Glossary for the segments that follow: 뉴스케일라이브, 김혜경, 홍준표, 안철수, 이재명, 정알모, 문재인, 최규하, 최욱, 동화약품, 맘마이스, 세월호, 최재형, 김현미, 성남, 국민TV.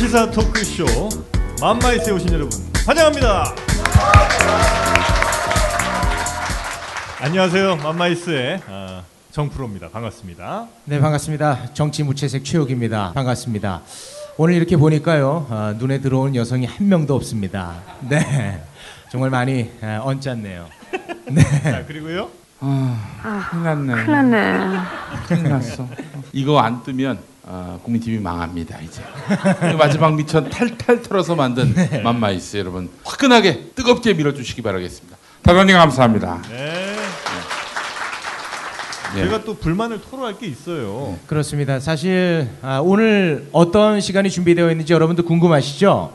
시사 토크쇼 맘마이스에 오신 여러분 환영합니다. 안녕하세요. 맘마이스의 정프로입니다. 반갑습니다. 네, 반갑습니다. 정치무채색 최욱입니다. 반갑습니다. 오늘 이렇게 보니까요, 눈에 들어온 여성이 한 명도 없습니다. 네, 정말 많이 언짢네요. 네. 자, 그리고요. 큰일 났어. 이거 안 뜨면 국민TV 망합니다. 이제 마지막 미천 탈탈 털어서 만든 네. 맘마이스 여러분 화끈하게 뜨겁게 밀어주시기 바라겠습니다. 다단님 감사합니다. 네. 네. 제가 또 불만을 토로할 게 있어요. 그렇습니다. 사실 오늘 어떤 시간이 준비되어 있는지 여러분도 궁금하시죠?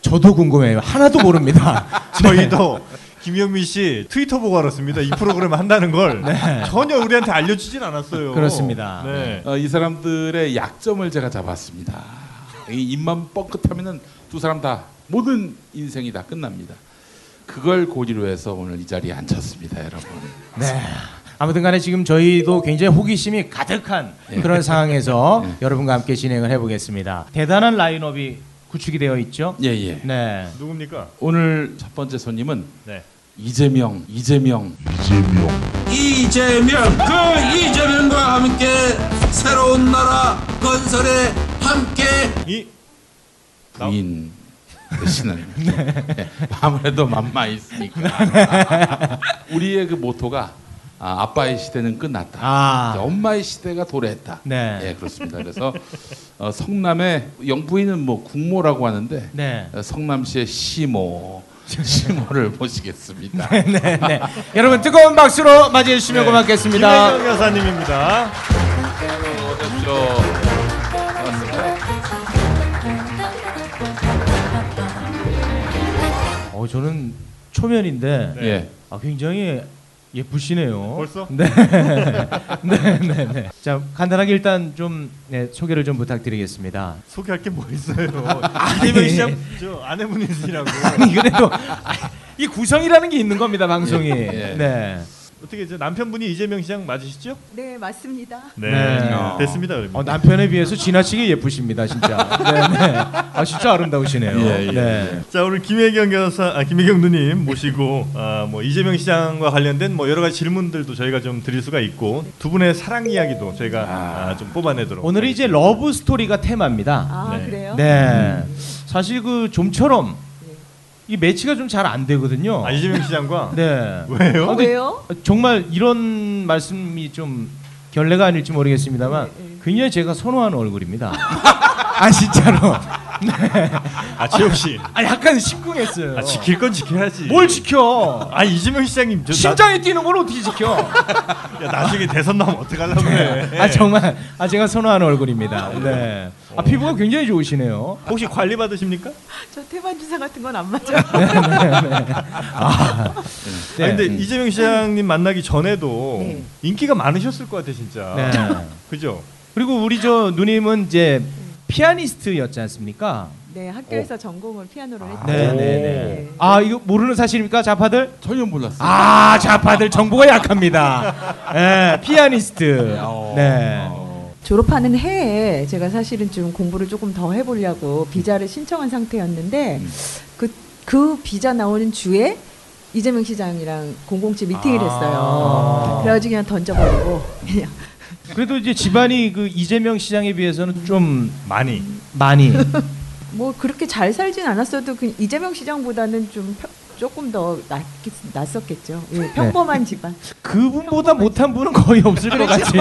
저도 궁금해요. 하나도 모릅니다. 저희도 김현미 씨 트위터 보고 알았습니다. 이 프로그램 한다는 걸 네. 전혀 우리한테 알려주진 않았어요. 그렇습니다. 네. 이 사람들의 약점을 제가 잡았습니다. 이 입만 뻥끗하면은 두 사람 다 모든 인생이 다 끝납니다. 그걸 고지로 해서 오늘 이 자리에 앉혔습니다, 여러분. 네. 아무튼 간에 지금 저희도 굉장히 호기심이 가득한 네. 그런 상황에서 네. 여러분과 함께 진행을 해보겠습니다. 대단한 라인업이 구축이 되어 있죠. 예예. 네. 누굽니까? 오늘 첫 번째 손님은 네. 이재명 그 이재명과 함께 새로운 나라 건설에 함께 이 부인 되시는 네. 아무래도 맘마이스니까 우리의 그 모토가 아빠의 시대는 끝났다. 엄마의 시대가 도래했다. 네, 예, 그렇습니다. 그래서 성남의 영부인은 뭐 국모라고 하는데 네. 성남시의 시모를 모시겠습니다. 네, 네, 네. 여러분 뜨거운 박수로 맞이해 주시면 네. 고맙겠습니다. 김혜경 여사님입니다. 오셨죠. 저는 초면인데 네. 굉장히 예쁘시네요. 벌써? 네. 네. 자, 간단하게 일단 좀 네, 소개를 좀 부탁드리겠습니다. 소개할 게 뭐 있어요? 아니면 시장 저 아내분이시라고. 아니 그래도 이 구성이라는 게 있는 겁니다, 방송이. 네. 네. 어떻게 이제 남편분이 이재명 시장 맞으시죠? 네, 맞습니다. 네, 됐습니다. 남편에 비해서 지나치게 예쁘십니다, 진짜. 네. 진짜 아름다우시네요. 예, 예. 네. 자, 오늘 김혜경 누님 모시고 뭐 이재명 시장과 관련된 뭐 여러 가지 질문들도 저희가 좀 드릴 수가 있고 두 분의 사랑 이야기도 저희가 좀 뽑아내도록. 오늘이 이제 러브 스토리가 테마입니다. 아, 네. 그래요? 네. 사실 그 좀처럼. 이 매치가 좀 잘 안 되거든요. 이재명 시장과? 네. 왜요? 왜요? 정말 이런 말씀이 좀 결례가 아닐지 모르겠습니다만 굉장히 제가 선호하는 얼굴입니다. 진짜로. 네. 최욱 씨. 약간 심쿵했어요. 지킬 건 지켜야지. 뭘 지켜? 이재명 시장님. 심장에 뛰는 걸 어떻게 지켜? 야, 나중에 대선 나오면 어떡하려고 그래. 네. 정말 제가 선호하는 얼굴입니다. 네. 피부가 굉장히 좋으시네요. 혹시 관리 받으십니까? 저 태반 주사 같은 건 안 맞아요. 네. 네. 근데 이재명 시장님 만나기 전에도 네. 인기가 많으셨을 것 같아 진짜. 네. 그죠? 그리고 우리 저 누님은 이제 피아니스트였지 않습니까? 네, 학교에서 전공을 피아노로 했죠. 네. 이거 모르는 사실입니까, 좌파들? 전혀 몰랐어요. 좌파들 정보가 약합니다. 네, 피아니스트. 네. 졸업하는 해에 제가 사실은 좀 공부를 조금 더 해보려고 비자를 신청한 상태였는데 그 비자 나오는 주에 이재명 시장이랑 공공지 미팅을 했어요. 그래가지고 그냥 던져버리고 그냥. 그래도 이제 집안이 그 이재명 시장에 비해서는 좀 많이 뭐 그렇게 잘 살진 않았어도 그 이재명 시장보다는 좀 조금 더 낫었겠죠. 예, 평범한 집안. 그분보다 못한 분은 거의 없을 것 같이.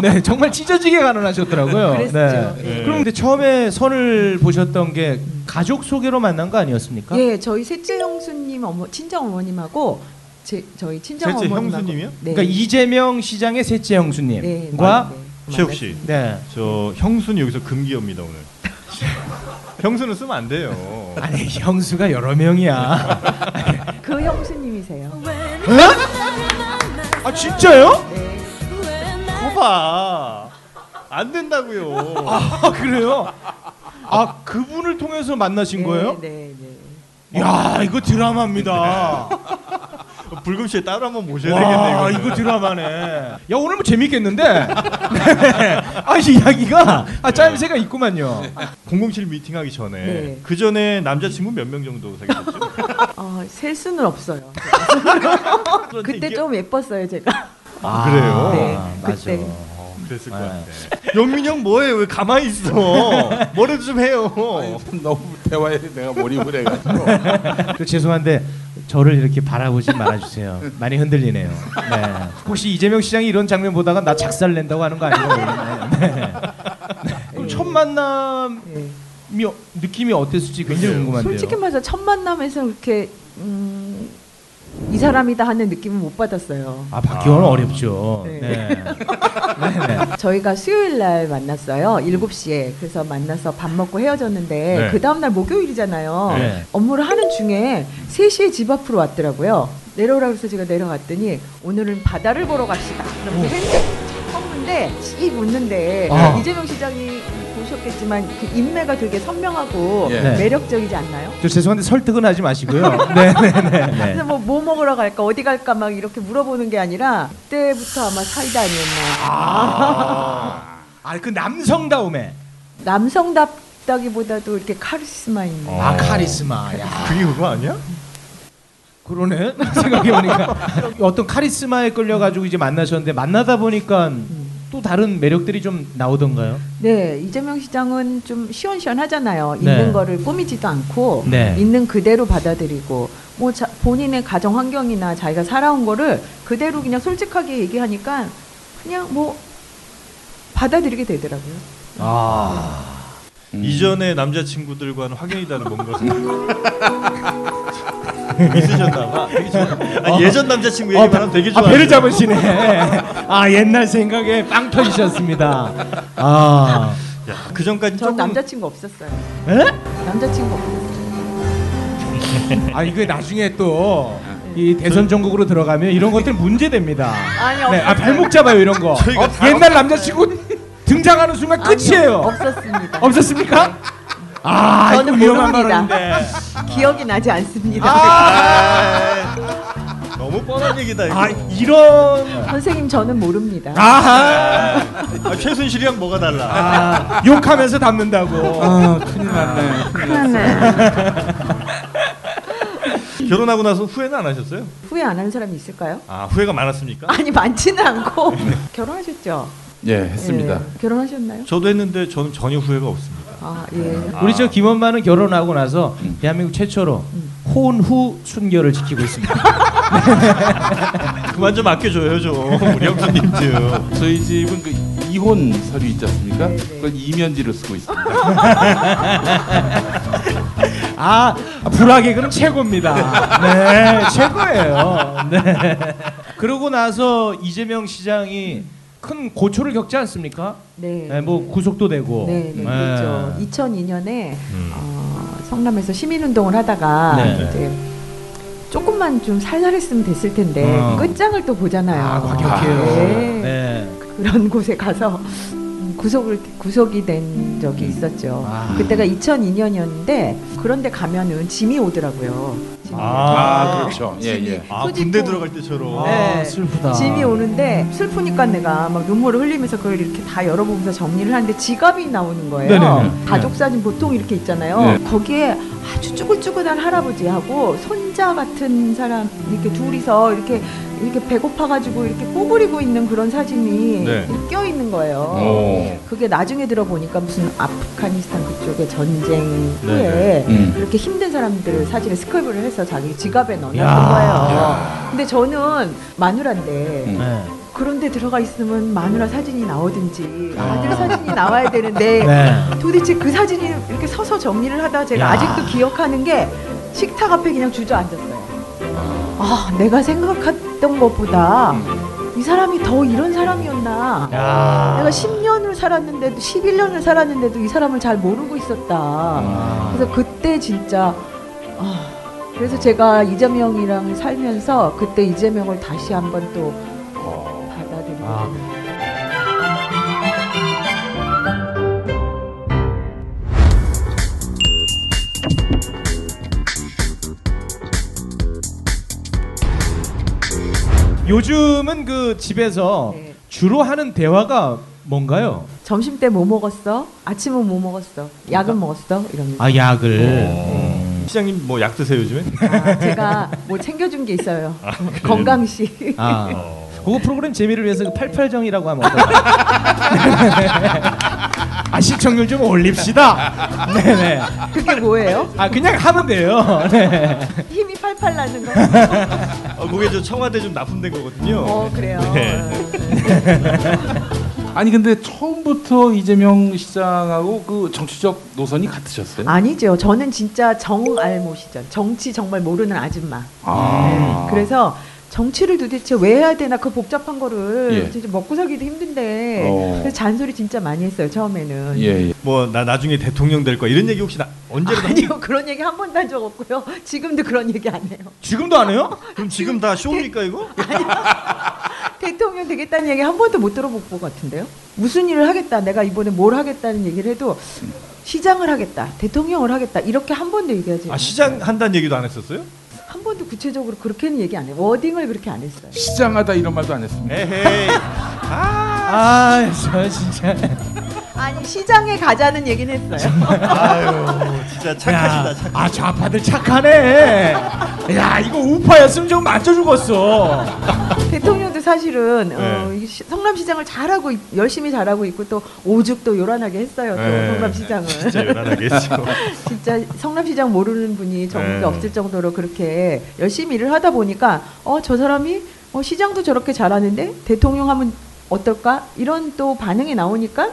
네, 정말 찢어지게 가난하셨더라고요. 그랬죠. 네. 네. 그런데 처음에 선을 보셨던 게 가족 소개로 만난 거 아니었습니까? 예, 저희 셋째 형수님 친정 어머님하고 저희 친정 어머님하고. 셋째 형수님이요? 네. 그러니까 이재명 시장의 셋째 형수님과 최욱 씨. 네. 저 형수는 여기서 금기어입니다 오늘. 형수는 쓰면 안 돼요. 형수가 여러 명이야. 그 형수님이세요. 진짜요? 네. 거봐. 안 된다고요. 그래요? 그분을 통해서 만나신 거예요? 네. 야, 이거 드라마입니다. 불금 씨에 따로 한번 모셔야 되겠네요. 이거 드라마네. 야, 오늘 뭐 재밌겠는데? 아, 이 이야기가 아, 짜임새가 있구만요. 007 미팅하기 전에 네. 그 전에 남자친구 몇 명 정도 사귀었죠? 셀 수는 없어요. 그때 좀 예뻤어요 제가. 아, 그래요? 네, 아, 그때. 맞아. 그랬을 것 같아. 영민이 형 뭐해? 왜 가만히 있어? 뭐라도 좀 해요. 아니, 너무 대화에 내가 몰입을 해가지고. 죄송한데 저를 이렇게 바라보지 말아주세요. 많이 흔들리네요. 네. 혹시 이재명 시장이 이런 장면 보다가 나 작살 낸다고 하는 거 아니에요? 네. 네. 그럼 첫 만남 느낌이 어땠을지 굉장히 궁금한데요. 솔직히 말해서 첫 만남에서 그렇게 이 사람이다 하는 느낌은 못 받았어요. 아, 박기원은 어렵죠. 네. 네. 네. 저희가 수요일 날 만났어요. 7시에. 그래서 만나서 밥 먹고 헤어졌는데 네. 그 다음날 목요일이잖아요. 네. 업무를 하는 중에 3시에 집 앞으로 왔더라고요. 내려오라고 해서 제가 내려갔더니 오늘은 바다를 보러 갑시다. 그러면서 햄버거 쳤는데 씩 웃는데 이재명 시장이 보셨겠지만 그 인매가 되게 선명하고 네. 매력적이지 않나요? 저 죄송한데 설득은 하지 마시고요. 네네네. 그래서 뭐 먹으러 갈까 어디 갈까 막 이렇게 물어보는 게 아니라 그때부터 아마 사이다 아니었나. 그 남성다움에. 남성답다기보다도 이렇게 카리스마 있는. 아 카리스마. 야. 그게 그거 아니야? 그러네. 생각해보니까 어떤 카리스마에 끌려가지고 이제 만나셨는데 만나다 보니까. 또 다른 매력들이 좀 나오던가요? 네, 이재명 시장은 좀 시원시원하잖아요. 네. 있는 거를 꾸미지도 않고 네. 있는 그대로 받아들이고 뭐 본인의 가정 환경이나 자기가 살아온 거를 그대로 그냥 솔직하게 얘기하니까 그냥 뭐 받아들이게 되더라고요. 이전에 남자친구들과는 확연히다는 뭔가 있으셨나봐. 예전 남자친구 얘기하면 되게 좋아요. 배를 잡으시네. 옛날 생각에 빵 터지셨습니다. 그 전까지 전 남자친구 없었어요. 에? 남자친구 없었어요. 이거 나중에 또 이 대선 전국으로 들어가면 이런 것들 문제됩니다. 아니, 발목 잡아요 이런 거. 옛날 남자친구 등장하는 순간 끝이에요. 없었습니다. 없었습니까? 저는 모릅니다. 기억이 나지 않습니다. 너무 뻔한 얘기다. 이거. 이런 선생님 저는 모릅니다. 최순실이랑 뭐가 달라? 욕하면서 담는다고. 큰일 났네. 결혼하고 나서 후회는 안 하셨어요? 후회 안 하는 사람이 있을까요? 후회가 많았습니까? 아니 많지는 않고 결혼하셨죠? 예, 했습니다. 예, 결혼하셨나요? 저도 했는데 저는 전혀 후회가 없습니다. 예. 우리 저 김엄마는 결혼하고 나서 대한민국 최초로 혼인 후 순결을 지키고 있습니다. 그만 좀 아껴줘요, 좀. 우리 형수님 좀. 저희 집은 그 이혼 서류 있지 않습니까? 네네. 그걸 이면지를 쓰고 있습니다. 불화개그는 최고입니다. 네, 최고예요. 네. 그러고 나서 이재명 시장이 큰 고초를 겪지 않습니까? 네. 뭐 구속도 되고. 네. 그렇죠. 2002년에 성남에서 시민운동을 하다가 이제 조금만 좀 살살했으면 됐을 텐데 끝장을 또 보잖아요. 과격해요. 그런 곳에 가서 구속이 된 적이 있었죠. 그때가 2002년이었는데 그런데 가면은 짐이 오더라고요. 그렇죠. 예예. 군대 들어갈 때처럼. 네. 슬프다. 짐이 오는데 슬프니까 내가 막 눈물을 흘리면서 그걸 이렇게 다 열어보면서 정리를 하는데 지갑이 나오는 거예요. 네네네. 가족 사진 보통 이렇게 있잖아요. 네. 거기에 아주 쭈글쭈글한 할아버지하고 손자 같은 사람 이렇게 둘이서 이렇게 배고파가지고 이렇게 꼬부리고 있는 그런 사진이 껴있는 거예요. 그게 나중에 들어보니까 무슨 아프가니스탄 그쪽의 전쟁 후에 이렇게 힘든 사람들 사진을 스크랩을 해서 자기 지갑에 넣어놨던 거예요. 근데 저는 마누라인데 그런데 들어가 있으면 마누라 사진이 나오든지 아들 사진이 나와야 되는데 도대체 그 사진이 이렇게 서서 정리를 하다가 제가 아직도 기억하는 게 식탁 앞에 그냥 주저앉았어요. 내가 생각했던 것보다 이 사람이 더 이런 사람이었나. 내가 10년을 살았는데도 11년을 살았는데도 이 사람을 잘 모르고 있었다. 그래서 그때 진짜 그래서 제가 이재명이랑 살면서 그때 이재명을 다시 한번 또 받아들이고 요즘은 그 집에서 주로 하는 대화가 뭔가요? 점심 때 뭐 먹었어? 아침은 뭐 먹었어? 약은 먹었어? 이런. 아, 약을. 시장님 뭐 약 드세요 요즘에? 아, 제가 뭐 챙겨준 게 있어요. 아, 건강식. 아, 그거 프로그램 재미를 위해서 그 팔팔정이라고 하면 어떨까요? 아, 시청률 좀 올립시다. 네네. 그게 뭐예요? 아, 그냥 하면 돼요. 네. 힘이 팔팔 나는 거. 그게 저 청와대 좀 납품된 거거든요. 그래요. 네. 아니 근데 처음부터 이재명 시장하고 그 정치적 노선이 같으셨어요? 아니죠. 저는 진짜 정알모 시절, 정치 정말 모르는 아줌마. 아. 네. 그래서 정치를 도대체 왜 해야 되나, 그 복잡한 거를 진짜 먹고 살기도 힘든데 그래서 잔소리 진짜 많이 했어요 처음에는. 예. 뭐 나 나중에 대통령 될 거야 이런 얘기 혹시 언제라도? 아니요, 그런 얘기 한 번도 한 적 없고요. 지금도 그런 얘기 안 해요. 지금도 안 해요? 그럼 지금 다 쇼입니까 이거? 아니요. 대통령 되겠다는 얘기 한 번도 못 들어볼 것 같은데요. 무슨 일을 하겠다, 내가 이번에 뭘 하겠다는 얘기를 해도 시장을 하겠다, 대통령을 하겠다 이렇게 한 번도 얘기하지. 아, 시장 한다는 얘기도 안 했었어요? 한 번도 구체적으로 그렇게는 얘기 안 해요. 워딩을 그렇게 안 했어요. 시장하다 이런 말도 안 했습니다. 에헤이. 아, 저 진짜. 아니, 시장에 가자는 얘기는 했어요. 아유, 진짜 착하시다. 착하시다. 아, 좌파들 착하네. 야, 이거 우파였으면 좀 맞춰 죽었어. 대통령도 사실은 성남시장을 잘하고 열심히 잘하고 있고 또 오죽도 요란하게 했어요. 또 성남시장을. 진짜 요란하게 했죠. 진짜 성남시장 모르는 분이 정말 없을 정도로 그렇게 열심히 일을 하다 보니까 저 사람이 시장도 저렇게 잘하는데 대통령 하면 어떨까? 이런 또 반응이 나오니까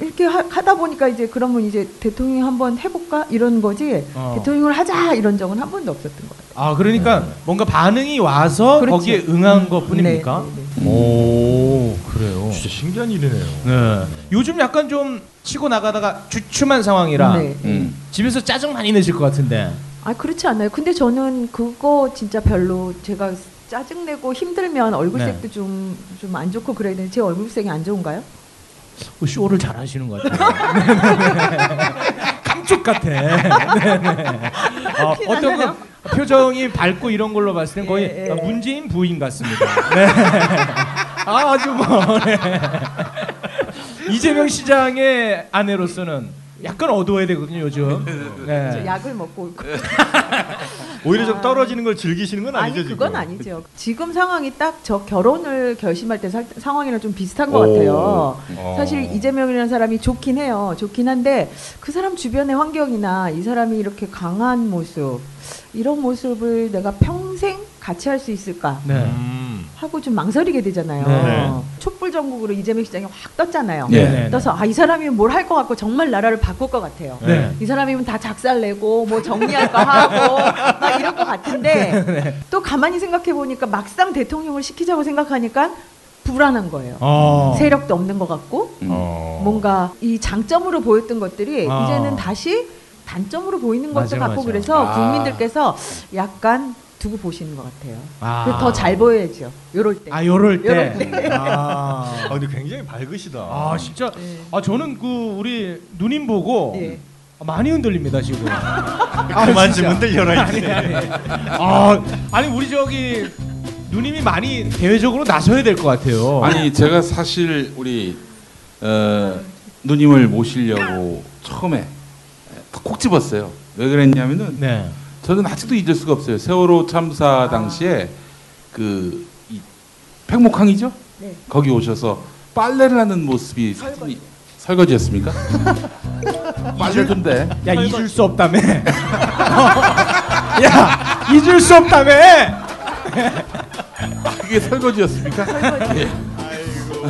이렇게 하다 보니까 이제 그러면 이제 대통령 한번 해볼까? 이런 거지 대통령을 하자 이런 적은 한 번도 없었던 것 같아요. 아, 그러니까 뭔가 반응이 와서 그렇지. 거기에 응한 것뿐입니까? 네. 오, 그래요. 진짜 신기한 일이네요. 네. 요즘 약간 좀 치고 나가다가 주춤한 상황이라 집에서 짜증 많이 내실 것 같은데. 아, 그렇지 않아요. 근데 저는 그거 진짜 별로, 제가 짜증내고 힘들면 얼굴색도 좀 안 좋고 그래야 되는데 제 얼굴색이 안 좋은가요? 쇼를 잘 하시는 것 같아요. 감쪽 같아. 어떤 건 표정이 밝고 이런 걸로 봤을 땐 거의 문재인 부인 같습니다. 네. 아, 아주 뭐. 네. 이재명 시장의 아내로서는 약간 어두워야 되거든요 요즘. 네. 약을 먹고 있고. 오히려 좀 떨어지는 걸 즐기시는 건 아니죠? 아니, 그건 지금? 아니죠. 지금 상황이 딱 저 결혼을 결심할 때 상황이랑 좀 비슷한 것 같아요. 사실 이재명이라는 사람이 좋긴 해요. 좋긴 한데 그 사람 주변의 환경이나 이 사람이 이렇게 강한 모습, 이런 모습을 내가 평생 같이 할 수 있을까? 네. 하고 좀 망설이게 되잖아요. 촛불 전국으로 이재명 시장이 확 떴잖아요. 떠서 아, 이 사람이 뭘 할 것 같고 정말 나라를 바꿀 것 같아요. 이 사람이면 다 작살내고 뭐 정리할 거 하고 막 이럴 것 같은데 또 가만히 생각해 보니까 막상 대통령을 시키자고 생각하니까 불안한 거예요. 세력도 없는 것 같고 뭔가 이 장점으로 보였던 것들이 이제는 다시 단점으로 보이는 것도 같고 그래서 국민들께서 약간 두고 보시는 것 같아요. 아. 더 잘 보여야죠. 요럴 때. 아, 요럴 때. 요럴 때. 아, 근데 굉장히 밝으시다. 아, 진짜. 아, 저는 그 우리 누님 보고 많이 흔들립니다 지금. 그만 좀 흔들려라 이제. 아니 우리 저기 누님이 많이 대외적으로 나서야 될 것 같아요. 아니, 제가 사실 우리 누님을 모시려고 처음에 콕 집었어요. 왜 그랬냐면은. 저는 아직도 잊을 수가 없어요. 세월호 참사 당시에 그 팽목항이죠? 거기 오셔서 빨래를 하는 모습이 사진이 설거지였습니까? 빨래 좀 돼. 야, 잊을 수 없다며. 야, 잊을 수 없다며. 아, 그게 설거지였습니까? 설거지. 아이고.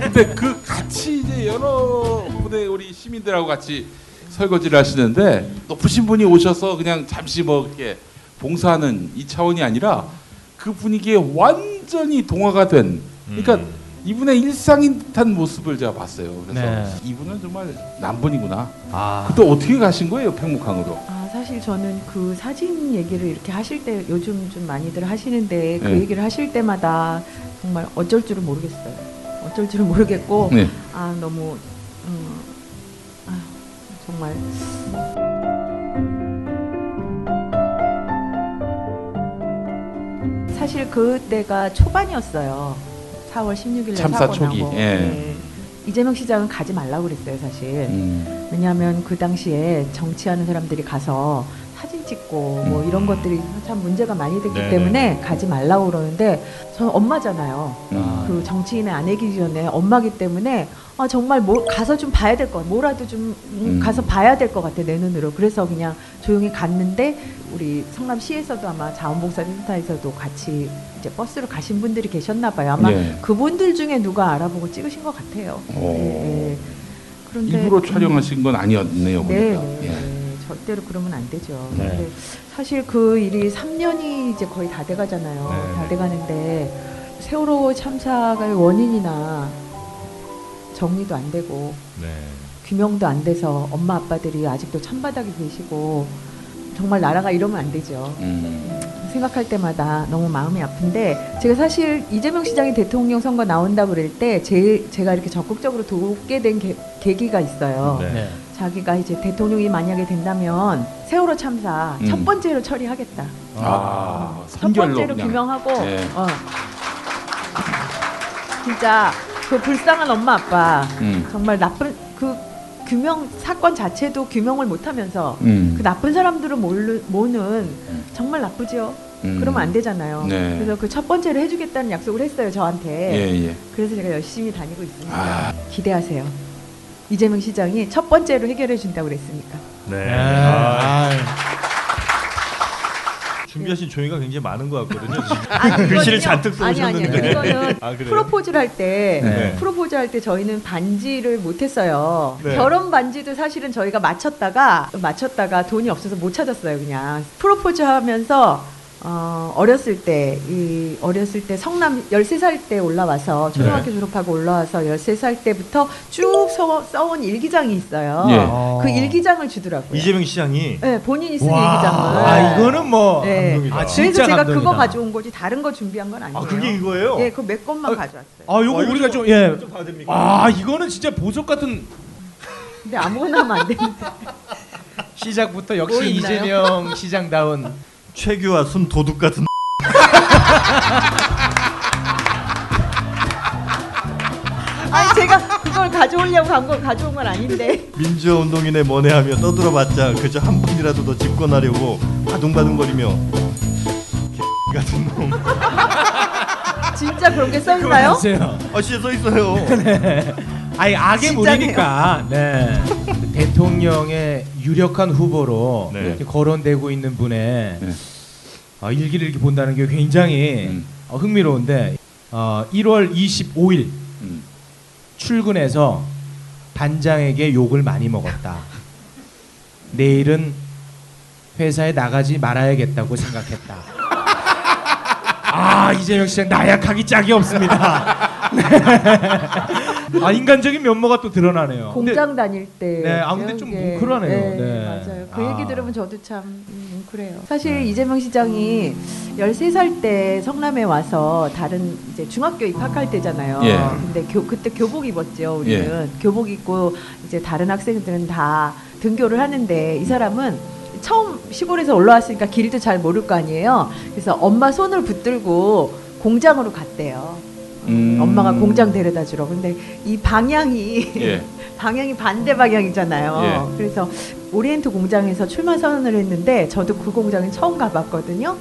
근데 그 같이 이제 여러 분의 우리 시민들하고 같이 설거지를 하시는데 높으신 분이 오셔서 그냥 잠시 뭐 이렇게 봉사하는 이 차원이 아니라 그 분위기에 완전히 동화가 된, 그러니까 이분의 일상인 듯한 모습을 제가 봤어요. 그래서 이분은 정말 남분이구나. 그때 어떻게 가신 거예요 팽목항으로? 사실 저는 그 사진 얘기를 이렇게 하실 때 요즘 좀 많이들 하시는데 그 얘기를 하실 때마다 정말 어쩔 줄은 모르겠어요. 어쩔 줄은 모르겠고 아, 너무 정말. 사실 그때가 초반이었어요. 4월 16일 참사 초기. 이재명 시장은 가지 말라고 그랬어요, 사실. 왜냐하면 그 당시에 정치하는 사람들이 가서 사진 찍고 뭐 이런 것들이 참 문제가 많이 됐기 네네. 때문에 가지 말라고 그러는데, 저는 엄마잖아요. 그 정치인의 아내기 전에 엄마기 때문에 아, 정말 뭐 가서 좀 봐야 될 것 같아. 뭐라도 좀 가서 봐야 될 것 같아, 내 눈으로. 그래서 그냥 조용히 갔는데, 우리 성남시에서도 아마 자원봉사센터에서도 같이 이제 버스로 가신 분들이 계셨나 봐요. 아마 네. 그분들 중에 누가 알아보고 찍으신 것 같아요. 네. 그런데 일부러 촬영하신 건 아니었네요. 네. 절대로 그러면 안 되죠. 네. 근데 사실 그 일이 3년이 이제 거의 다 돼가잖아요. 네. 다 돼가는데 세월호 참사의 원인이나 정리도 안 되고 네. 규명도 안 돼서 엄마 아빠들이 아직도 찬바닥에 계시고, 정말 나라가 이러면 안 되죠. 생각할 때마다 너무 마음이 아픈데, 제가 사실 이재명 시장이 대통령 선거 나온다 그럴 때 제가 이렇게 적극적으로 돕게 된 계기가 있어요. 네. 자기가 이제 대통령이 만약에 된다면 세월호 참사 첫 번째로 처리하겠다. 아, 첫 번째로 그냥. 규명하고 네. 진짜 그 불쌍한 엄마 아빠 정말 나쁜 그 규명 사건 자체도 규명을 못하면서 그 나쁜 사람들을 모는 정말 나쁘죠. 그러면 안 되잖아요. 네. 그래서 그 첫 번째로 해주겠다는 약속을 했어요, 저한테. 예, 예. 그래서 제가 열심히 다니고 있습니다. 아. 기대하세요. 이재명 시장이 첫 번째로 해결해 준다고 그랬으니까. 네. 준비하신 조회가 굉장히 많은 것 같거든요. 아니, 글씨를 잔뜩 써오셨는데. 이거는 프로포즈를 할 때, 네. 프로포즈 할 때 저희는 반지를 못했어요. 네. 결혼 반지도 사실은 저희가 맞췄다가 돈이 없어서 못 찾았어요, 그냥. 프로포즈 하면서 어렸을 때 성남 13살 때 올라와서 초등학교 네. 졸업하고 올라와서 13살 때부터 쭉 써온 일기장이 있어요. 예. 그 일기장을 주더라고요. 이재명 시장이 네, 본인이 쓴 일기장을. 아, 이거는 뭐 네. 아, 진짜 그래서 제가 감동이다. 그거 가져온 거지 다른 거 준비한 건 아니에요. 아, 그게 이거예요? 네, 그거 몇 것만 가져왔어요. 아, 요거 우리가 좀 예. 좀 봐야 됩니까? 아, 이거는 진짜 보석 같은. 근데 아무거나 하면 안 되는데. 시작부터 역시 뭐 이재명 시장다운. 최규하 순 도둑 같은. 아니 제가 그걸 가져오려고 가져온 건 아닌데. 민주화 운동인의 머네하며 떠들어봤자 그저 한 번이라도 더 집권하려고 바둥바둥거리며 개 같은 놈. 진짜 그렇게 써있나요? 아 진짜 써있어요. 네. 아니 악의 물이니까. 네. 대통령의 유력한 후보로 네. 이렇게 거론되고 있는 분의 네. 일기를 이렇게 본다는 게 굉장히 흥미로운데 1월 25일 출근해서 반장에게 욕을 많이 먹었다. 내일은 회사에 나가지 말아야겠다고 생각했다. 아 이재명 시장 나약하기 짝이 없습니다. 네. 아 인간적인 면모가 또 드러나네요. 공장 근데, 다닐 때. 네, 아 근데 좀 뭉클하네요. 네, 네. 맞아요. 그 얘기 들으면 저도 참 뭉클해요. 사실 이재명 시장이 13살 때 성남에 와서 다른 이제 중학교 입학할 때잖아요. 예. 근데 그때 교복 입었죠. 우리는 예. 교복 입고 이제 다른 학생들은 다 등교를 하는데 이 사람은. 처음 시골에서 올라왔으니까 길도 잘 모를 거 아니에요. 그래서 엄마 손을 붙들고 공장으로 갔대요. 엄마가 공장 데려다 주러. 근데 이 방향이 예. 방향이 반대 방향이잖아요. 예. 그래서 오리엔트 공장에서 출마 선언을 했는데 저도 그 공장에 처음 가봤거든요.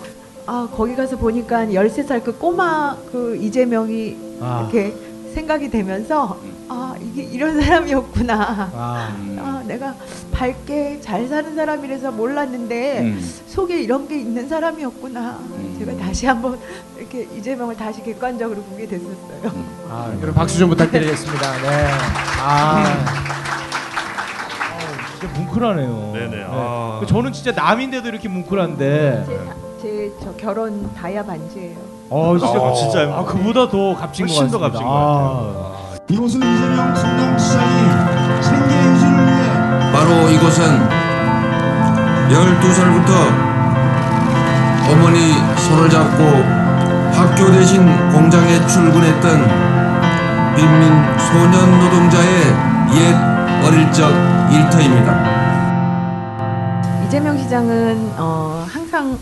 아 거기 가서 보니까 13살 그 꼬마 그 이재명이 아. 이렇게 생각이 되면서 아 이게 이런 사람이었구나. 아 내가 밝게 잘 사는 사람이라서 몰랐는데 속에 이런 게 있는 사람이었구나. 제가 다시 한번 이렇게 이재명을 다시 객관적으로 보게 됐었어요. 아 여러분 박수 좀 부탁드리겠습니다. 네. 진짜 뭉클하네요. 네네. 아. 네. 저는 진짜 남인데도 이렇게 뭉클한데. 제 결혼 다이아 반지예요. 진짜 그보다 더 값진 것 같습니다. 값진 이곳은 이재명 성남시장이 생계 유지를 위해 바로 이곳은 12살부터 어머니 손을 잡고 학교 대신 공장에 출근했던 빈민 소년 노동자의 옛 어릴 적 일터입니다. 이재명 시장은 항상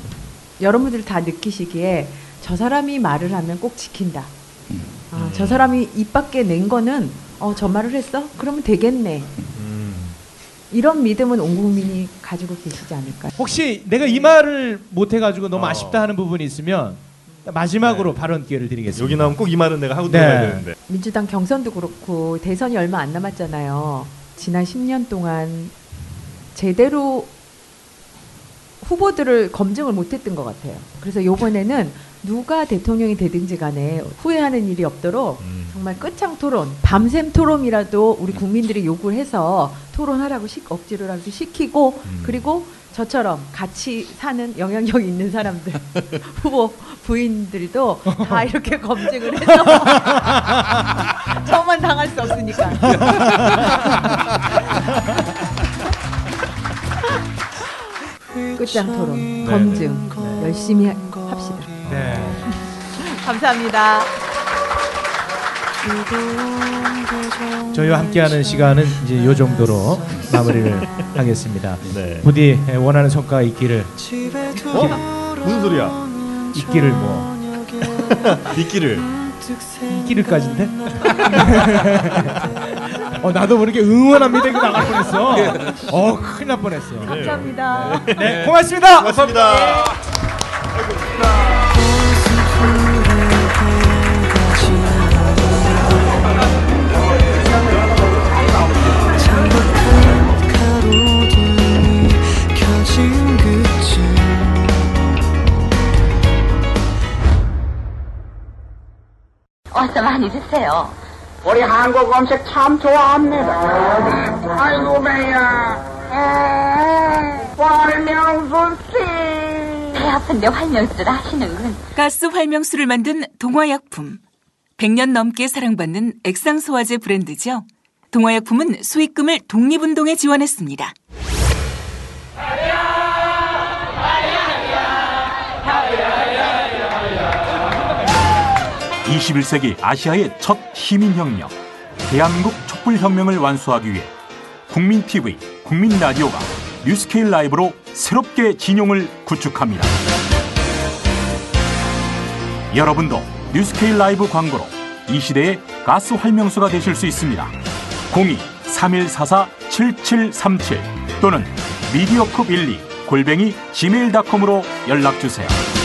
여러분들 다 느끼시기에 저 사람이 말을 하면 꼭 지킨다. 저 사람이 입 밖에 낸 거는 저 말을 했어? 그러면 되겠네. 이런 믿음은 온 국민이 가지고 계시지 않을까요? 혹시 내가 이 말을 못해가지고 너무 아쉽다 하는 부분이 있으면 마지막으로 발언 기회를 드리겠습니다. 여기 나오면 꼭 이 말은 내가 하고 들어가야 되는데. 민주당 경선도 그렇고 대선이 얼마 안 남았잖아요. 지난 10년 동안 제대로 후보들을 검증을 못했던 것 같아요. 그래서 이번에는 누가 대통령이 되든지 간에 후회하는 일이 없도록 정말 끝장 토론, 밤샘 토론이라도 우리 국민들이 요구를 해서 토론하라고 억지로라도 시키고 그리고 저처럼 같이 사는 영향력 있는 사람들, 후보 부인들도 다 이렇게 검증을 해서 저만 당할 수 없으니까. 끝장 토론, 검증 열심히 합시다. 네. 감사합니다. 저희와 함께하는 시간은 이제 요 정도로 마무리를 하겠습니다. 네. 부디 원하는 성과가 있기를. 무슨 소리야? 있기를 뭐? 있기를까지인데? 나도 모르게 응원합니다. 이거 나갈 뻔했어. 큰일 날 뻔했어. 감사합니다. 네, 고맙습니다. 고맙습니다. 어서 많이 드세요. 우리 한국 음식 참 좋아합니다. 아이고 배야. 활명수씨. 배 아픈데 활명수를 하시는군. 가스 활명수를 만든 동화약품. 100년 넘게 사랑받는 액상소화제 브랜드죠. 동화약품은 수익금을 독립운동에 지원했습니다. 아야. 21세기 아시아의 첫 시민혁명, 대한민국 촛불혁명을 완수하기 위해 국민TV, 국민라디오가 뉴스케일라이브로 새롭게 진용을 구축합니다. 여러분도 뉴스케일라이브 광고로 이 시대의 가스 활명수가 되실 수 있습니다. 02-3144-7737 또는 mediacub12@gmail.com으로 연락주세요.